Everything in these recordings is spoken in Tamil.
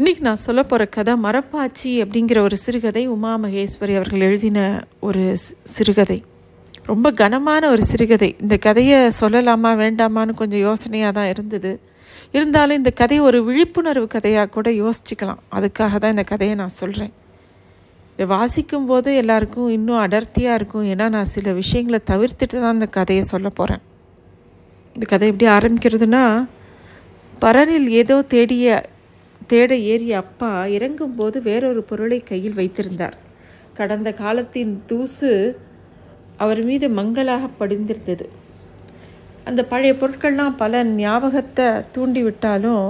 இன்றைக்கி நான் சொல்ல போகிற கதை மரப்பாச்சி அப்படிங்கிற ஒரு சிறுகதை. உமா மகேஸ்வரி அவர்கள் எழுதின ஒரு சிறுகதை, ரொம்ப கனமான ஒரு சிறுகதை. இந்த கதையை சொல்லலாமா வேண்டாமான்னு கொஞ்சம் யோசனையாக தான் இருந்தது. இருந்தாலும் இந்த கதையை ஒரு விழிப்புணர்வு கதையாக கூட யோசிச்சுக்கலாம். அதுக்காக தான் இந்த கதையை நான் சொல்கிறேன். இதை வாசிக்கும்போது எல்லாருக்கும் இன்னும் அடர்த்தியாக இருக்கும். ஏன்னா நான் சில விஷயங்களை தவிர்த்துட்டு தான் இந்த கதையை சொல்ல போகிறேன். இந்த கதை எப்படி ஆரம்பிக்கிறதுனா, பரனில் ஏதோ தேட ஏறிய அப்பா இறங்கும்போது வேறொரு பொருளை கையில் வைத்திருந்தார். கடந்த காலத்தின் தூசு அவர் மீது மங்களாக படிந்திருந்தது. அந்த பழைய பொருட்கள்லாம் பல ஞாபகத்தை தூண்டிவிட்டாலும்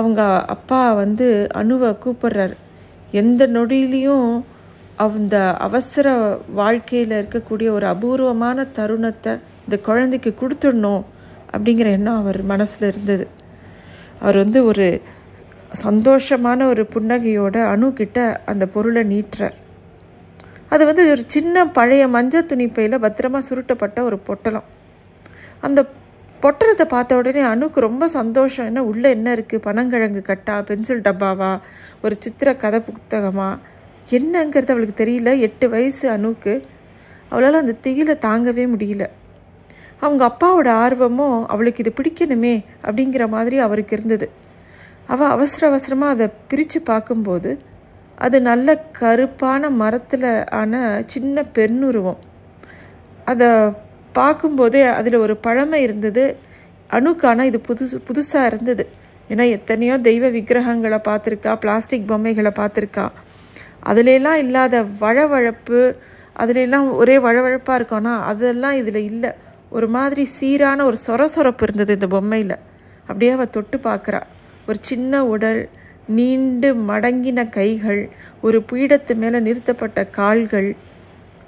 அவங்க அப்பா வந்து அணுவை கூப்பிடுறார். எந்த நொடியிலையும் அந்த அவசர வாழ்க்கையில் இருக்கக்கூடிய ஒரு அபூர்வமான தருணத்தை இந்த குழந்தைக்கு கொடுத்துடணும் அப்படிங்கிற எண்ணம் அவர் மனசில் இருந்தது. அவர் வந்து ஒரு சந்தோஷமான ஒரு புன்னகையோட அணுக்கிட்ட அந்த பொருளை நீட்டுறார். அது வந்து ஒரு சின்ன பழைய மஞ்சள் துணிப்பையில் பத்திரமாக சுருட்டப்பட்ட ஒரு பொட்டலம். அந்த பொட்டலத்தை பார்த்த உடனே அணுக்கு ரொம்ப சந்தோஷம். என்ன உள்ளே என்ன இருக்குது? பனங்கிழங்கு கட்டா, பென்சில் டப்பாவா, ஒரு சித்திர கதை புத்தகமா, என்னங்கிறது அவளுக்கு தெரியல. 8 வயசு அணுக்கு. அவளால் அந்த திகிலை தாங்கவே முடியல. அவங்க அப்பாவோட ஆர்வமும் அவளுக்கு இது பிடிக்கணுமே அப்படிங்கிற மாதிரி அவருக்கு இருந்தது. அவள் அவசரமாக அதை பிரித்து பார்க்கும்போது அது நல்ல கருப்பான மரத்தில் ஆன சின்ன பெண்ணுருவம். அதை பார்க்கும்போதே அதில் ஒரு பழமை இருந்தது அணுக்கான. இது புதுசாக இருந்தது. ஏன்னா எத்தனையோ தெய்வ விக்கிரகங்களை பார்த்துருக்கா, பிளாஸ்டிக் பொம்மைகளை பார்த்துருக்கா. அதிலெல்லாம் இல்லாத வழவழப்பு, அதிலெல்லாம் ஒரே வழவழப்பாக இருக்கோன்னா அதெல்லாம் இதில் இல்லை. ஒரு மாதிரி சீரான ஒரு சொரசொரப்பு இருந்தது இந்த பொம்மையில். அப்படியே அவள் தொட்டு பார்க்குறா. ஒரு சின்ன உடல், நீண்டு மடங்கின கைகள், ஒரு பீடத்து மேலே நிறுத்தப்பட்ட கால்கள்,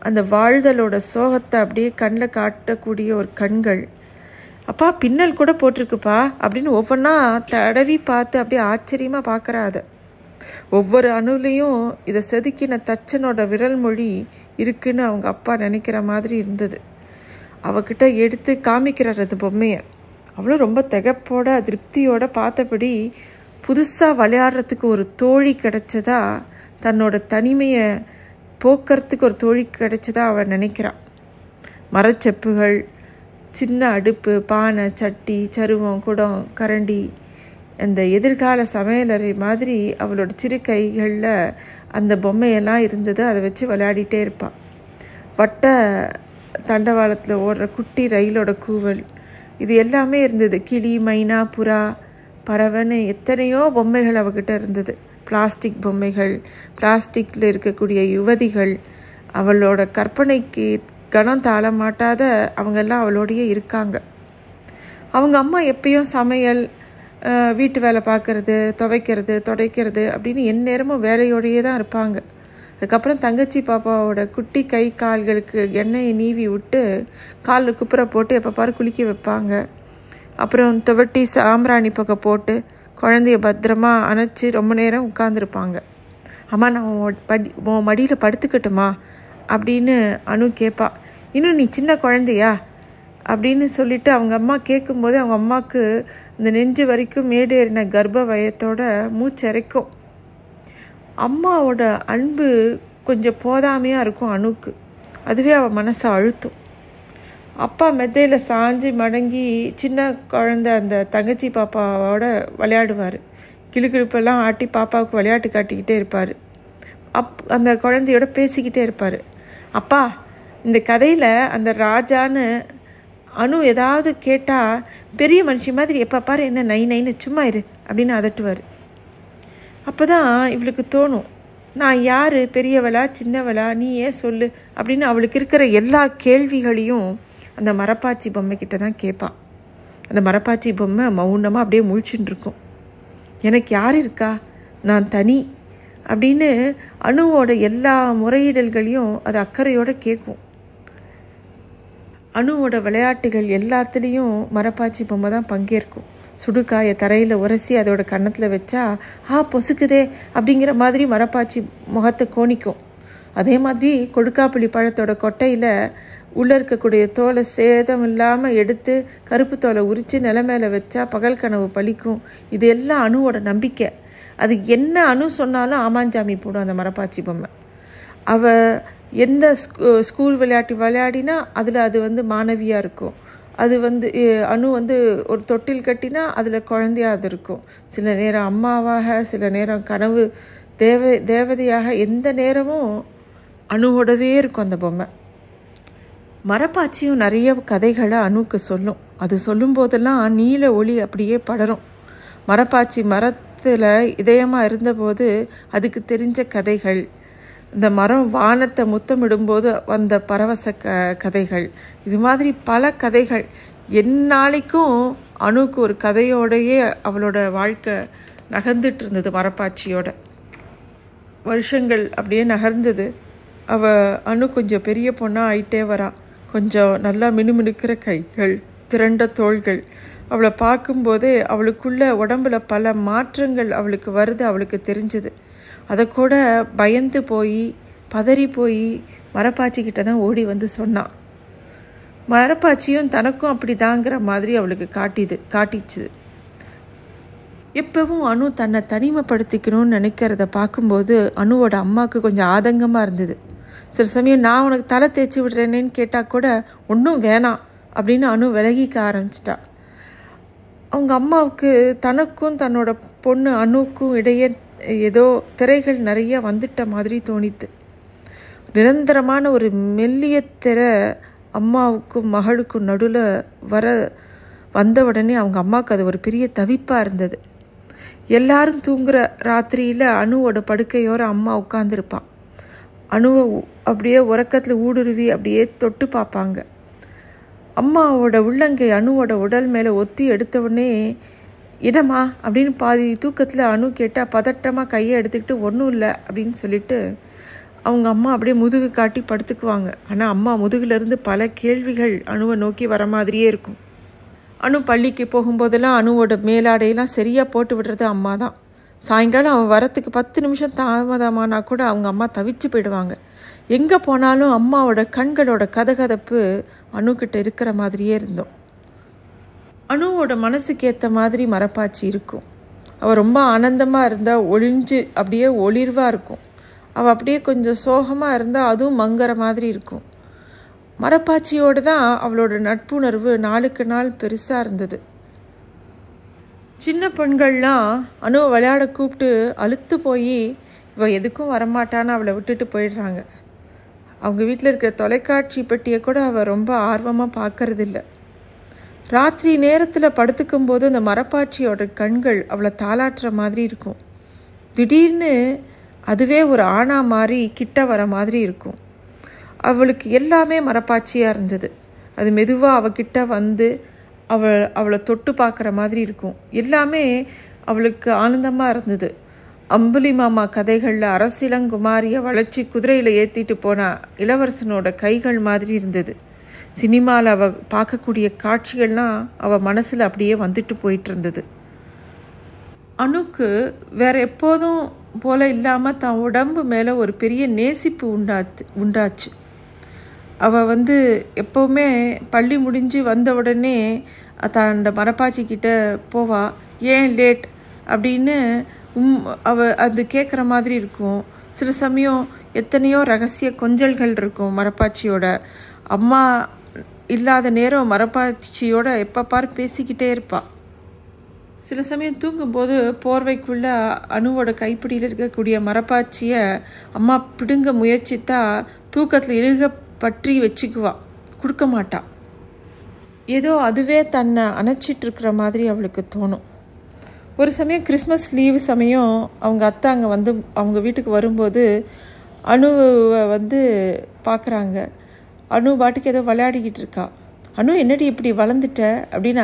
அந்த வாழ்தலோட சோகத்தை அப்படியே கண்ணில் காட்டக்கூடிய ஒரு கண்கள். அப்பா பின்னல் கூட போட்டிருக்குப்பா அப்படின்னு ஒவ்வொன்றா தடவி பார்த்து அப்படியே ஆச்சரியமாக பார்க்குறா. அதை ஒவ்வொரு அணுலையும் இதை செதுக்கின தச்சனோட விரல் மொழி இருக்குன்னு அவங்க அப்பா நினைக்கிற மாதிரி இருந்தது. அவகிட்ட எடுத்து காமிக்கிறார் அந்த பொம்மையை. அவளும் ரொம்ப திகப்போட திருப்தியோட பார்த்தபடி புதுசாக விளையாடுறதுக்கு ஒரு தோழி கிடைச்சதா, தன்னோட தனிமையை போக்குறதுக்கு ஒரு தோழி கிடைச்சதா அவள் நினைக்கிறாள். மரச்செப்புகள், சின்ன அடுப்பு, பானை, சட்டி, சருவம், குடம், கரண்டி, அந்த எதிர்கால சமையலறை மாதிரி அவளோட சிறு கைகளில் அந்த பொம்மையெல்லாம் இருந்தது. அதை வச்சு விளையாடிட்டே இருப்பாள். வட்ட தண்டவாளத்தில் ஓடுற குட்டி ரயிலோட கூவல், இது எல்லாமே இருந்தது. கிளி, மைனா, புறா, பறவைன்னு எத்தனையோ பொம்மைகள் அவகிட்ட இருந்தது. பிளாஸ்டிக் பொம்மைகள், பிளாஸ்டிக்கில் இருக்கக்கூடிய யுவதிகள், அவளோட கற்பனைக்கு கணம் தாழ மாட்டாத அவங்கெல்லாம் அவளோடையே இருக்காங்க. அவங்க அம்மா எப்பயும் சமையல், வீட்டு வேலை பார்க்குறது, துவைக்கிறது, துடைக்கிறது அப்படின்னு எந்நேரமும் வேலையோடையே தான் இருப்பாங்க. அதுக்கப்புறம் தங்கச்சி பாப்பாவோட குட்டி கை கால்களுக்கு எண்ணெயை நீவி விட்டு காலில் குப்புற போட்டு எப்போ பாரு குளிக்க வைப்பாங்க. அப்புறம் துவட்டி சாம்பிராணி பக்கம் போட்டு குழந்தைய பத்திரமா அணைச்சி ரொம்ப நேரம் உட்காந்துருப்பாங்க. அம்மா நான் உன் மடியில் படுத்துக்கட்டுமா அப்படின்னு அனு கேட்பா. இன்னும் நீ சின்ன குழந்தையா அப்படின்னு சொல்லிட்டு அவங்க அம்மா கேட்கும்போது அவங்க அம்மாவுக்கு இந்த நெஞ்சு வரைக்கும் மேடேறின கர்ப்ப வயத்தோட மூச்சரைக்கும். அம்மாவோட அன்பு கொஞ்சம் போதாமையாக இருக்கும் அணுக்கு. அதுவே அவள் மனசை அழுத்தும். அப்பா மெத்தையில் சாஞ்சி மடங்கி சின்ன குழந்த அந்த தங்கச்சி பாப்பாவோட விளையாடுவார். கிளுகிழுப்பெல்லாம் ஆட்டி பாப்பாவுக்கு விளையாட்டு காட்டிக்கிட்டே இருப்பார். அந்த குழந்தையோட பேசிக்கிட்டே இருப்பார். அப்பா இந்த கதையில் அந்த ராஜான்னு அணு ஏதாவது கேட்டால் பெரிய மனுஷி மாதிரி எப்போ பாரு என்ன நை நைன்னு சும்மா இரு அப்படின்னு அதட்டுவார். அப்போ தான் இவளுக்கு தோணும், நான் யார், பெரியவளா சின்னவளா, நீ ஏன் சொல்லு அப்படின்னு அவளுக்கு இருக்கிற எல்லா கேள்விகளையும் அந்த மரப்பாச்சி பொம்மைக்கிட்ட தான் கேட்பாள். அந்த மரப்பாச்சி பொம்மை மௌனமாக அப்படியே முழிச்சுட்டுருக்கும். எனக்கு யார் இருக்கா, நான் தனி அப்படின்னு அணுவோட எல்லா முறையீடல்களையும் அது அக்கறையோடு கேட்கும். அணுவோட விளையாட்டுகள் எல்லாத்துலேயும் மரப்பாச்சி பொம்மை தான் பங்கேற்கும். சுடுக்காயை தரையில் உரசி அதோட கன்னத்தில் வச்சா பொசுக்குதே அப்படிங்கிற மாதிரி மரப்பாச்சி முகத்தை கோணிக்கும். அதே மாதிரி கொடுக்காப்புளி பழத்தோட கொட்டையில் உள்ளே இருக்கக்கூடிய தோலை சேதம் இல்லாமல் எடுத்து கருப்பு தோலை உரித்து நில மேலே வச்சா பகல் கனவு பழிக்கும். இது எல்லாம் அணுவோட நம்பிக்கை. அது என்ன அணு சொன்னாலும் ஆமாஞ்சாமி போடும் அந்த மரப்பாச்சி பொம்மை. அவள் எந்த ஸ்கூல் விளையாட்டு விளையாடினா அதில் அது வந்து மாணவியாக இருக்கும். அது வந்து அணு வந்து ஒரு தொட்டில் கட்டினா அதில் குழந்தையாக அது இருக்கும். சில நேரம் அம்மாவாக, சில நேரம் கனவு தேவதையாக, எந்த நேரமும் அணுவோடவே இருக்கும் அந்த பொம்மை. மரப்பாச்சியும் நிறைய கதைகளை அணுக்கு சொல்லும். அது சொல்லும் போதெல்லாம் நீல ஒளி அப்படியே படரும். மரப்பாச்சி மரத்தில் இதயமாக இருந்தபோது அதுக்கு தெரிஞ்ச கதைகள், இந்த மரம் வானத்தை முத்தமிடும்போது வந்த பரவச கதைகள், இது மாதிரி பல கதைகள். எந்நாளைக்கும் அணுக்கு ஒரு கதையோடையே அவளோட வாழ்க்கை நகர்ந்துட்டு இருந்தது. மரப்பாச்சியோட வருஷங்கள் அப்படியே நகர்ந்தது. அணு கொஞ்சம் பெரிய பொண்ணாக ஆயிட்டே வரா. கொஞ்சம் நல்லா மினுமினுக்கிற கைகள், திரண்ட தோள்கள். அவளை பார்க்கும்போதே அவளுக்குள்ள உடம்புல பல மாற்றங்கள் அவளுக்கு வருது. அவளுக்கு தெரிஞ்சது. அதை கூட பயந்து போய் பதறி போய் மரப்பாச்சிக்கிட்ட தான் ஓடி வந்து சொன்னான். மரப்பாச்சியும் தனக்கும் அப்படி தாங்கிற மாதிரி அவளுக்கு காட்டிச்சு. எப்பவும் அணு தன்னை தனிமைப்படுத்திக்கணும்னு நினைக்கிறத பார்க்கும்போது அணுவோட அம்மாவுக்கு கொஞ்சம் ஆதங்கமாக இருந்தது. சில சமயம் நான் உனக்கு தலை தேய்ச்சி விடுறேனேன்னு கேட்டால் கூட ஒன்றும் வேணாம் அப்படின்னு அணு விலகிக்க ஆரம்பிச்சிட்டா. அவங்க அம்மாவுக்கு தனக்கும் தன்னோட பொண்ணு அணுக்கும் இடையே ஏதோ திரைகள் நிறைய வந்துட்ட மாதிரி தோணித்து. நிரந்தரமான ஒரு மெல்லிய திரை அம்மாவுக்கும் மகளுக்கும் நடுவில் வந்த உடனே அவங்க அம்மாவுக்கு அது ஒரு பெரிய தவிப்பாக இருந்தது. எல்லாரும் தூங்குற ராத்திரியில் அணுவோட படுக்கையோர அம்மா உட்காந்துருப்பான். அணுவை அப்படியே உறக்கத்தில் ஊடுருவி அப்படியே தொட்டு பார்ப்பாங்க. அம்மாவோட உள்ளங்கை அணுவோட உடல் மேலே ஒத்தி எடுத்த உடனே இடமா அப்படின்னு பாதி தூக்கத்தில் அணு கேட்டால் பதட்டமாக கையை எடுத்துக்கிட்டு ஒன்றும் இல்லை அப்படின்னு சொல்லிட்டு அவங்க அம்மா அப்படியே முதுகு காட்டி படுத்துக்குவாங்க. ஆனால் அம்மா முதுகுலேருந்து பல கேள்விகள் அணுவை நோக்கி வர மாதிரியே இருக்கும். அணு பள்ளிக்கு போகும்போதெல்லாம் அணுவோட மேலாடையெல்லாம் சரியாக போட்டு விடுறது அம்மா தான். சாயங்காலம் அவன் வரத்துக்கு 10 நிமிஷம் தாமதமானா கூட அவங்க அம்மா தவிச்சு போயிடுவாங்க. எங்கே போனாலும் அம்மாவோட கண்களோட கதகதப்பு அணுக்கிட்ட இருக்கிற மாதிரியே இருந்தோம். அணுவோட மனசுக்கு ஏற்ற மாதிரி மரப்பாச்சி இருக்கும். அவள் ரொம்ப ஆனந்தமாக இருந்தால் ஒளிஞ்சு அப்படியே ஒளிர்வாக இருக்கும். அவள் அப்படியே கொஞ்சம் சோகமாக இருந்தால் அதுவும் மங்குற மாதிரி இருக்கும். மரப்பாச்சியோடு தான் அவளோட நட்புணர்வு நாளுக்கு நாள் பெருசாக இருந்தது. சின்ன பெண்கள்லாம் அணுவை விளையாட கூப்பிட்டு அழுத்து போய் இவள் எதுக்கும் வரமாட்டான்னு அவளை விட்டுட்டு போயிடுறாங்க. அவங்க வீட்டில் இருக்கிற தொலைக்காட்சி பெட்டியை கூட அவள் ரொம்ப ஆர்வமாக பார்க்கறதில்ல. ராத்திரி நேரத்தில் படுத்துக்கும்போது அந்த மரப்பாச்சியோட கண்கள் அவளை தாளாட்டுற மாதிரி இருக்கும். திடீர்னு அதுவே ஒரு ஆணா மாதிரி கிட்ட வர மாதிரி இருக்கும். அவளுக்கு எல்லாமே மரப்பாச்சியாக இருந்தது. அது மெதுவாக அவகிட்ட வந்து அவளை தொட்டு பார்க்குற மாதிரி இருக்கும். எல்லாமே அவளுக்கு ஆனந்தமாக இருந்தது. அம்புலி மாமா கதைகளில் அரசிலங்குமாரியை வளைச்சி குதிரையில் ஏற்றிட்டு போன இளவரசனோட கைகள் மாதிரி இருந்தது. சினிமாவில் அவள் பார்க்கக்கூடிய காட்சிகள்லாம் அவள் மனசில் அப்படியே வந்துட்டு போயிட்டு இருந்தது. அணுக்கு வேற எப்போதும் போல இல்லாமல் தான் உடம்பு மேலே ஒரு பெரிய நேசிப்பு உண்டாச்சு. அவள் வந்து எப்போவுமே பள்ளி முடிஞ்சு வந்த உடனே தன்னோட மரப்பாச்சிக்கிட்ட போவா. ஏன் லேட் அப்படின்னு அவள் அது கேட்குற மாதிரி இருக்கும். சில சமயம் எத்தனையோ ரகசிய கொஞ்சல்கள் இருக்கும் மரப்பாச்சியோட. அம்மா இல்லாத நேரம் மரப்பாச்சியோட எப்போ பார் பேசிக்கிட்டே இருப்பாள். சில சமயம் தூங்கும்போது போர்வைக்குள்ளே அணுவோட கைப்பிடியில் இருக்கக்கூடிய மரப்பாச்சியை அம்மா பிடுங்க முயற்சித்தா தூக்கத்தில் இறுக பற்றி வச்சுக்குவா, கொடுக்க மாட்டா. ஏதோ அதுவே தன்னை அணைச்சிட்ருக்கிற மாதிரி அவளுக்கு தோணும். ஒரு சமயம் கிறிஸ்மஸ் லீவு சமயம் அவங்க அத்தை அங்கே வந்து அவங்க வீட்டுக்கு வரும்போது அணுவை வந்து பார்க்குறாங்க. அணு பாட்டுக்கு ஏதோ விளையாடிக்கிட்டு இருக்கா. அணு என்னடி இப்படி வளர்ந்துட்ட அப்படின்னு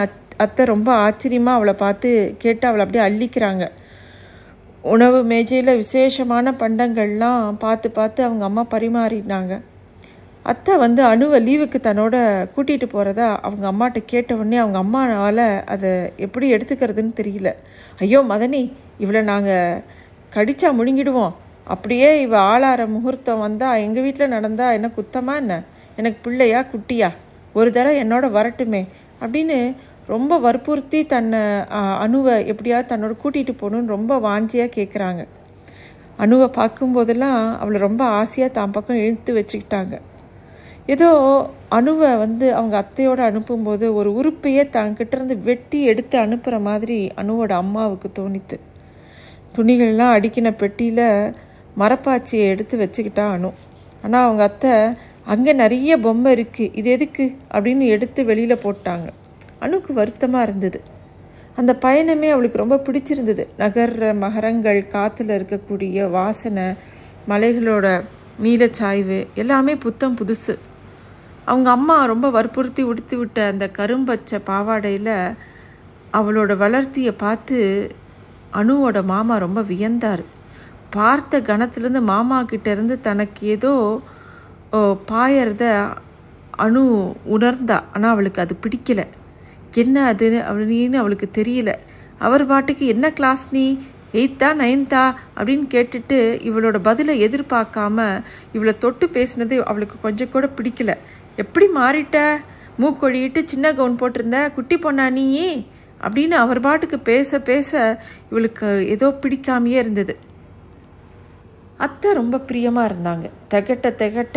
அத்தை ரொம்ப ஆச்சரியமாக அவளை பார்த்து கேட்டு அவளை அப்படியே அள்ளிக்கிறாங்க. உணவு மேஜையில் விசேஷமான பண்டங்கள்லாம் பார்த்து பார்த்து அவங்க அம்மா பரிமாறினாங்க. அத்தை வந்து அணுவை லீவுக்கு தன்னோட கூட்டிகிட்டு போகிறதா அவங்க அம்மாட்ட கேட்டவுடனே அவங்க அம்மாவால் அதை எப்படி எடுத்துக்கிறதுன்னு தெரியல. ஐயோ மதனி, இவளை நாங்கள் கடிச்சா முழுங்கிடுவோம், அப்படியே இவள் ஆளார முகூர்த்தம் வந்தால் எங்கள் வீட்டில் நடந்தால் என்ன குத்தமாக என்ன, எனக்கு பிள்ளையா குட்டியா, ஒரு தடவை என்னோட வரட்டுமே அப்படின்னு ரொம்ப வற்புறுத்தி தன்னை அணுவை எப்படியாவது தன்னோட கூட்டிகிட்டு போகணுன்னு ரொம்ப வாஞ்சியாக கேட்குறாங்க. அணுவை பார்க்கும்போதெல்லாம் அவளை ரொம்ப ஆசையாக தான் பக்கம் இழுத்து வச்சுக்கிட்டாங்க. ஏதோ அணுவை அவங்க அத்தையோடு அனுப்பும்போது ஒரு உறுப்பையே தங்கிட்டேருந்து வெட்டி எடுத்து அனுப்புகிற மாதிரி அணுவோட அம்மாவுக்கு தோணித்து. துணிகள்லாம் அடிக்கின பெட்டியில் மரப்பாச்சியை எடுத்து வச்சுக்கிட்டா அணு. ஆனால் அவங்க அத்தை அங்கே நிறைய பொம்மை இருக்குது, இது எதுக்கு அப்படின்னு எடுத்து வெளியில் போட்டாங்க. அணுக்கு வருத்தமாக இருந்தது. அந்த பயணமே அவளுக்கு ரொம்ப பிடிச்சிருந்தது. நகர்ற மகரங்கள், காற்றுல இருக்கக்கூடிய வாசனை, மலைகளோட நீலச்சாய்வு எல்லாமே புத்தம் புதுசு. அவங்க அம்மா ரொம்ப வற்புறுத்தி உடுத்தி விட்ட அந்த கரும்பச்சை பாவாடையில் அவளோட வளர்த்தியை பார்த்து அணுவோட மாமா ரொம்ப வியந்தார். பார்த்த கணத்துலேருந்து மாமா கிட்டேருந்து தனக்கு ஏதோ பாயறத அணு உணர்ந்தா. ஆனால் அவளுக்கு அது பிடிக்கலை. என்ன அது அப்படின்னு அவளுக்கு தெரியல. அவர் பாட்டுக்கு என்ன கிளாஸ் நீ, 8th, 9th அப்படின்னு கேட்டுட்டு இவளோட பதிலை எதிர்பார்க்காம இவளை தொட்டு பேசினது அவளுக்கு கொஞ்சம் கூட பிடிக்கல. எப்படி மாறிட்ட, மூக்கொழிட்டு சின்ன கவுன் போட்டிருந்த குட்டி பொண்ணா நீ அப்படின்னு அவர் பாட்டுக்கு பேச பேச இவளுக்கு ஏதோ பிடிக்காமையே இருந்தது. அத்தை ரொம்ப பிரியமாக இருந்தாங்க. திகட்ட திகட்ட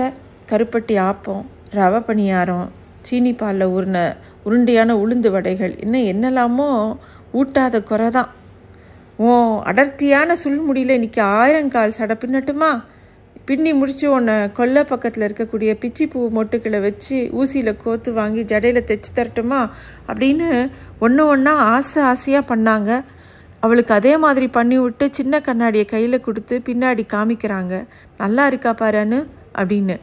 கருப்பட்டி ஆப்பம், ரவை பணியாரம், சீனி பாலில் ஊறின உருண்டையான உளுந்து வடைகள், இன்னும் என்னெல்லாமோ ஊட்டாத குறை தான். ஓ அடர்த்தியான சுள்முடியில் இன்றைக்கி 1000 கால் சடை பின்னட்டுமா, பின்னி முடித்து உன்னை கொல்லை பக்கத்தில் இருக்கக்கூடிய பிச்சிப்பூ மொட்டுக்களை வச்சு ஊசியில் கோத்து வாங்கி ஜடையில் தைச்சி தரட்டுமா அப்படின்னு ஒன்று ஒன்றா ஆசை ஆசையாக பண்ணாங்க. அவளுக்கு அதே மாதிரி பண்ணி விட்டு சின்ன கண்ணாடியை கையில் கொடுத்து பின்னாடி காமிக்கிறாங்க, நல்லா இருக்கா பாருன்னு அப்படின்னு.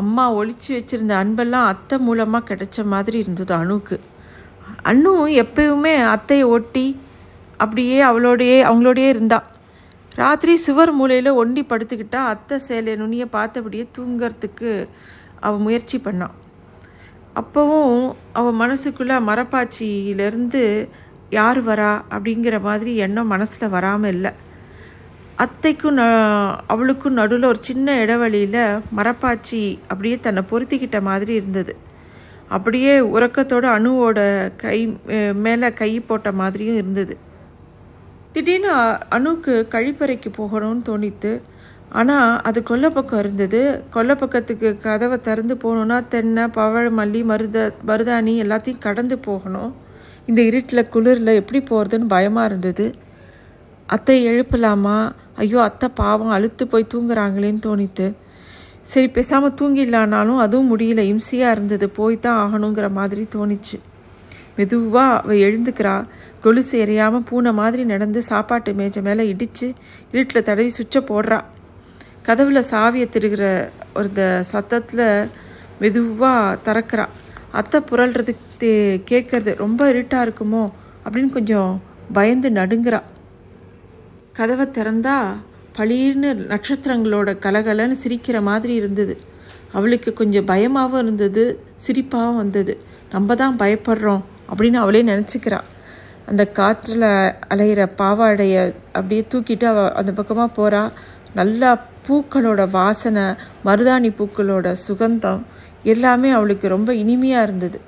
அம்மா ஒழிச்சு வச்சுருந்த அன்பெல்லாம் அத்தை மூலமாக கிடைச்ச மாதிரி இருந்தது அணுக்கு. அண்ணு எப்பயுமே அத்தையை ஒட்டி அப்படியே அவங்களோடையே இருந்தா. ராத்திரி சுவர் மூலையில் ஒண்டி படுத்துக்கிட்டா அத்தை சேலை நுனியை பார்த்தபடியே தூங்கிறதுக்கு அவள் முயற்சி பண்ணான். அப்போவும் அவள் மனசுக்குள்ளே மரப்பாச்சியிலேருந்து யார் வரா அப்படிங்கிற மாதிரி எண்ணம் மனசில் வராமல் இல்லை. அத்தைக்கும் அவளுக்கும் நடுவில் ஒரு சின்ன இடைவெளியில் மரப்பாச்சி அப்படியே தன்னை பொருத்திக்கிட்ட மாதிரி இருந்தது. அப்படியே உறக்கத்தோட அணுவோட கை மேலே கை போட்ட மாதிரியும் இருந்தது. திடீர்னு அணுக்கு கழிப்பறைக்கு போகணும்னு தோணித்து. ஆனால் அது கொல்லைப்பக்கம் இருந்தது. கொல்லைப்பக்கத்துக்கு கதவை திறந்து போகணுன்னா தென்னை, பவழ, மல்லி, மருதாணி எல்லாத்தையும் கடந்து போகணும். இந்த இருட்டில் குளிரில் எப்படி போகிறதுன்னு பயமாக இருந்தது. அத்தை எழுப்பலாமா, ஐயோ அத்தை பாவம் அழுத்து போய் தூங்குறாங்களேன்னு தோணித்து. சரி பேசாமல் தூங்கிடலானாலும் அதுவும் முடியல, இம்சையாக இருந்தது, போய் தான் ஆகணுங்கிற மாதிரி தோணிச்சு. மெதுவாக அவள் எழுந்துக்கிறா. கொலுசு எறியாமல் பூனை மாதிரி நடந்து சாப்பாட்டு மேஜை மேலே இடித்து இருட்டில் தடவி சுவிட்சை போடுறா. கதவில் சாவியை திருகிற ஒரு சத்தத்தில் மெதுவாக திறக்கிறா. அத்தை புரள்றதுக்கு கேட்கறது ரொம்ப இருட்டாக இருக்குமோ அப்படின்னு கொஞ்சம் பயந்து நடுங்கிறா. கதவை திறந்தா பளிர்னு நட்சத்திரங்களோட கலகலன்னு சிரிக்கிற மாதிரி இருந்தது. அவளுக்கு கொஞ்சம் பயமாகவும் இருந்தது, சிரிப்பாகவும் வந்தது. நம்ம தான் பயப்படுறோம் அப்படின்னு அவளே நினச்சிக்கிறா. அந்த காற்றில் அலையிற பாவாடைய அப்படியே தூக்கிட்டு அவள் அந்த பக்கமாக போகிறா. நல்லா பூக்களோட வாசனை, மருதாணி பூக்களோட சுகந்தம் எல்லாமே அவளுக்கு ரொம்ப இனிமையாக இருந்தது.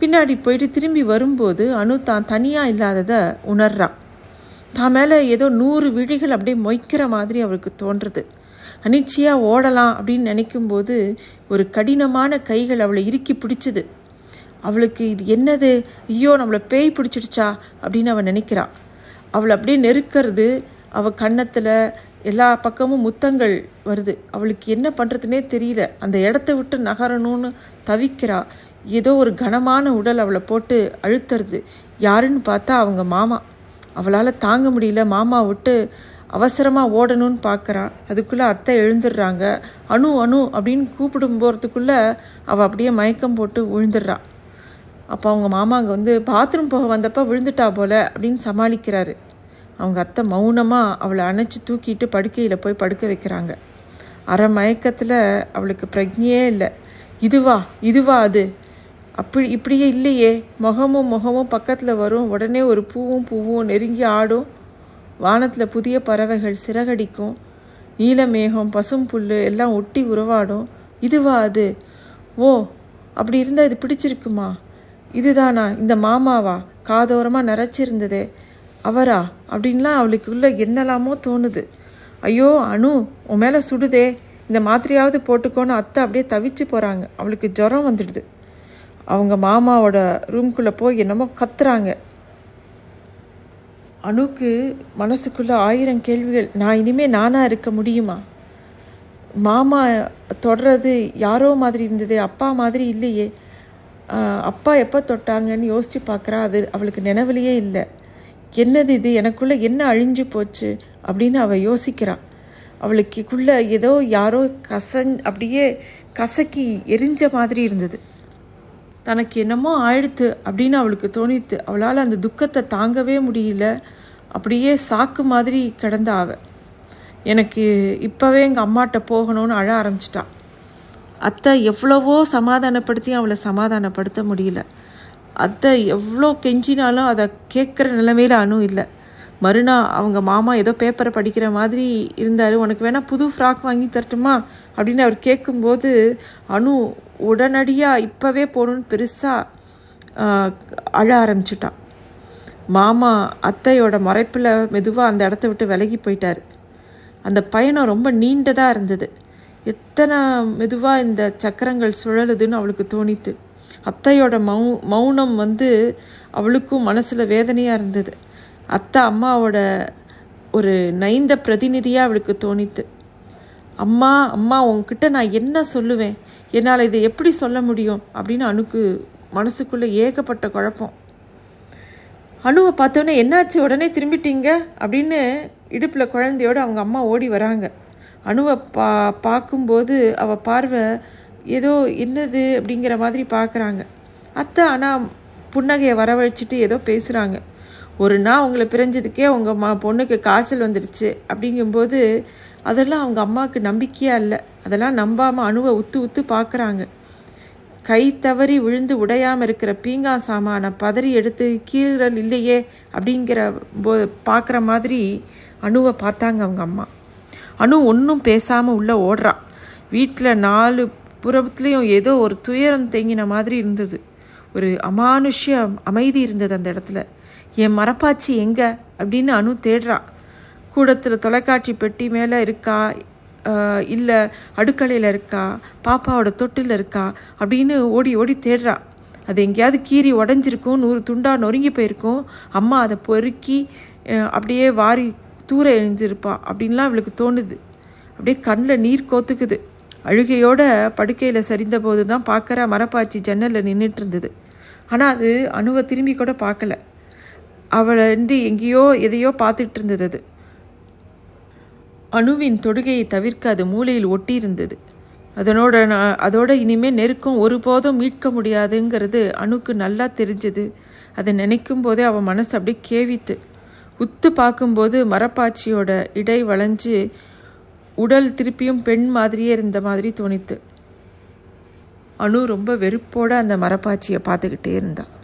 பின்னாடி போயிட்டு திரும்பி வரும்போது அணு தான் தனியாக இல்லாததை உணர்றான். தான் மேலே ஏதோ 100 விழிகள் அப்படியே மொய்க்கிற மாதிரி அவளுக்கு தோன்றுறது. அனிச்சையாக ஓடலாம் அப்படின்னு நினைக்கும்போது ஒரு கடினமான கைகள் அவளை இறுக்கி பிடிச்சிது. அவளுக்கு இது என்னது, ஐயோ நம்மளை பேய் பிடிச்சிடுச்சா அப்படின்னு அவள் நினைக்கிறாள். அவளை அப்படியே நெருக்கிறது. அவள் கன்னத்தில் எல்லா பக்கமும் முத்தங்கள் வருது. அவளுக்கு என்ன பண்ணுறதுனே தெரியல. அந்த இடத்த விட்டு நகரணும்னு தவிக்கிறா. ஏதோ ஒரு கனமான உடல் அவளை போட்டு அழுத்துறது. யாருன்னு பார்த்தா அவங்க மாமா. அவளால் தாங்க முடியல. மாமா விட்டு அவசரமாக ஓடணும்னு பார்க்குறா. அதுக்குள்ளே அத்தை எழுந்துடுறாங்க. அணு அணு அப்படின்னு கூப்பிடும் போகிறதுக்குள்ளே அவள் அப்படியே மயக்கம் போட்டு விழுந்துடுறா. அப்போ அவங்க மாமா அங்கே பாத்ரூம் போக வந்தப்போ விழுந்துட்டா போல அப்படின்னு சமாளிக்கிறாரு. அவங்க அத்தை மௌனமாக அவளை அணைச்சி தூக்கிட்டு படுக்கையில் போய் படுக்க வைக்கிறாங்க. அரை மயக்கத்தில் அவளுக்கு பிரக்ஞையே இல்லை. இதுவா அது, அப்படி இப்படியே இல்லையே, முகமும் பக்கத்தில் வரும். உடனே ஒரு பூவும் நெருங்கி ஆடும். வானத்தில் புதிய பறவைகள் சிறகடிக்கும். நீலமேகம், பசும் புல் எல்லாம் ஒட்டி உருவாடும். இதுவா அது, ஓ அப்படி இருந்தால் இது பிடிச்சிருக்குமா, இதுதானா இந்த மாமாவா? காதோரமாக நிறைச்சிருந்ததே அவரா அப்படின்லாம் அவளுக்குள்ள என்னெல்லாமோ தோணுது. ஐயோ அனு, உன் மேலே சுடுதே, இந்த மாத்திரையாவது போட்டுக்கோன்னு அத்தை அப்படியே தவிச்சு போகிறாங்க. அவளுக்கு ஜுரம் வந்துடுது. அவங்க மாமாவோட ரூம்குள்ளே போய் என்னமோ கத்துறாங்க. அணுக்கு மனசுக்குள்ளே 1000 கேள்விகள். நான் இனிமேல் நானாக இருக்க முடியுமா? மாமா தொடறது யாரோ மாதிரி இருந்தது, அப்பா மாதிரி இல்லையே. அப்பா எப்போ தொட்டாங்கன்னு யோசித்து பார்க்குறா. அது அவளுக்கு நினைவிலேயே இல்லை. என்னது இது, எனக்குள்ளே என்ன அழிஞ்சு போச்சு அப்படின்னு அவள் யோசிக்கிறாள். அவளுக்குள்ளே ஏதோ யாரோ அப்படியே கசக்கி எரிஞ்ச மாதிரி இருந்தது. தனக்கு என்னமோ ஆயிடுத்து அப்படின்னு அவளுக்கு தோணித்து. அவளால் அந்த துக்கத்தை தாங்கவே முடியல. அப்படியே சாக்கு மாதிரி கிடந்த அவள். எனக்கு இப்போவே எங்கள் அம்மாட்ட போகணும்னு அழ ஆரம்பிச்சிட்டான். அத்தை எவ்வளவோ சமாதானப்படுத்தி அவளை சமாதானப்படுத்த முடியல. அத்தை எவ்வளோ கெஞ்சினாலும் அதை கேட்குற நிலைமையில் அணு இல்லை. மறுநாள் அவங்க மாமா ஏதோ பேப்பரை படிக்கிற மாதிரி இருந்தார். உனக்கு வேணால் புது ஃப்ராக் வாங்கி தரட்டுமா அப்படின்னு அவர் கேட்கும்போது அணு உடனடியாக இப்போவே போகணுன்னு பெருசாக அழ ஆரம்பிச்சிட்டான். மாமா அத்தையோட மறைப்பில் மெதுவாக அந்த இடத்த விட்டு விலகி போயிட்டார். அந்த பயணம் ரொம்ப நீண்டதாக இருந்தது. எத்தனை மெதுவாக இந்த சக்கரங்கள் சுழலுதுன்னு அவளுக்கு தோணித்து. அத்தையோட மௌனம் அவளுக்கும் மனசில் வேதனையாக இருந்தது. அத்தை அம்மாவோட ஒரு நைந்த பிரதிநிதியாக அவளுக்கு தோணித்து. அம்மா அம்மா உங்ககிட்ட நான் என்ன சொல்லுவேன், என்னால் இதை எப்படி சொல்ல முடியும் அப்படின்னு அணுக்கு மனசுக்குள்ளே ஏகப்பட்ட குழப்பம். அணுவை பார்த்தோன்னே என்னாச்சு, உடனே திரும்பிட்டீங்க அப்படின்னு இடுப்பில் குழந்தையோடு அவங்க அம்மா ஓடி வராங்க. அணுவை பார்க்கும்போது அவள் பார்வை ஏதோ என்னது அப்படிங்கிற மாதிரி பார்க்குறாங்க. அத்தை ஆனால் புன்னகையை வரவழைச்சிட்டு ஏதோ பேசுகிறாங்க. ஒரு நாள் உங்களை பிரிஞ்சதுக்கே உங்கள் பொண்ணுக்கு காய்ச்சல் வந்துடுச்சு அப்படிங்கும்போது அதெல்லாம் அவங்க அம்மாவுக்கு நம்பிக்கையாக இல்லை. அதெல்லாம் நம்பாமல் அணுவை உத்து உத்து பார்க்குறாங்க. கை தவறி விழுந்து உடையாமல் இருக்கிற பீங்கா சாமானை பதறி எடுத்து கீறல் இல்லையே அப்படிங்கிற பார்க்குற மாதிரி அணுவை பார்த்தாங்க அவங்க அம்மா. அணு ஒன்றும் பேசாமல் உள்ளே ஓடுறான். வீட்டில் 4 புறத்துலேயும் ஏதோ ஒரு துயரம் தேங்கின மாதிரி இருந்தது. ஒரு அமானுஷ்ய அமைதி இருந்தது அந்த இடத்துல. என் மரப்பாச்சி எங்கே அப்படின்னு அணு தேடுறான். கூடத்தில் தொலைக்காட்சி பெட்டி மேலே இருக்கா, இல்லை அடுக்கலையில் இருக்கா, பாப்பாவோட தொட்டில் இருக்கா அப்படின்னு ஓடி ஓடி தேடுறான். அது எங்கேயாவது கீறி உடஞ்சிருக்கும், 100 துண்டாக நொறுங்கி போயிருக்கும். அம்மா அதை பொறுக்கி அப்படியே வாரி தூர எழிஞ்சிருப்பா அப்படின்லாம் அவளுக்கு தோணுது. அப்படியே கண்ணில் நீர் கோத்துக்குது. அழுகையோட படுக்கையில் சரிந்தபோது தான் பார்க்குற மரப்பாச்சி ஜன்னலில் நின்றுட்டு இருந்தது. ஆனால் அது அணுவை திரும்பி கூட பார்க்கல. அவளை எங்கேயோ எதையோ பார்த்துட்டு இருந்தது. அது அணுவின் தொடுகையை தவிர்க்க அது மூளையில் ஒட்டி இருந்தது. அதோட இனிமேல் நெருக்கம் ஒருபோதும் மீட்க முடியாதுங்கிறது அணுக்கு நல்லா தெரிஞ்சது. அதை நினைக்கும் போதே அவன் மனசு அப்படியே கேவித்து. உத்து பார்க்கும்போது மரப்பாச்சியோட இடை வளைஞ்சு உடல் திருப்பியும் பெண் மாதிரியே இருந்த மாதிரி தோணித்து. அணு ரொம்ப வெறுப்போடு அந்த மரப்பாச்சியை பார்த்துக்கிட்டே இருந்தாள்.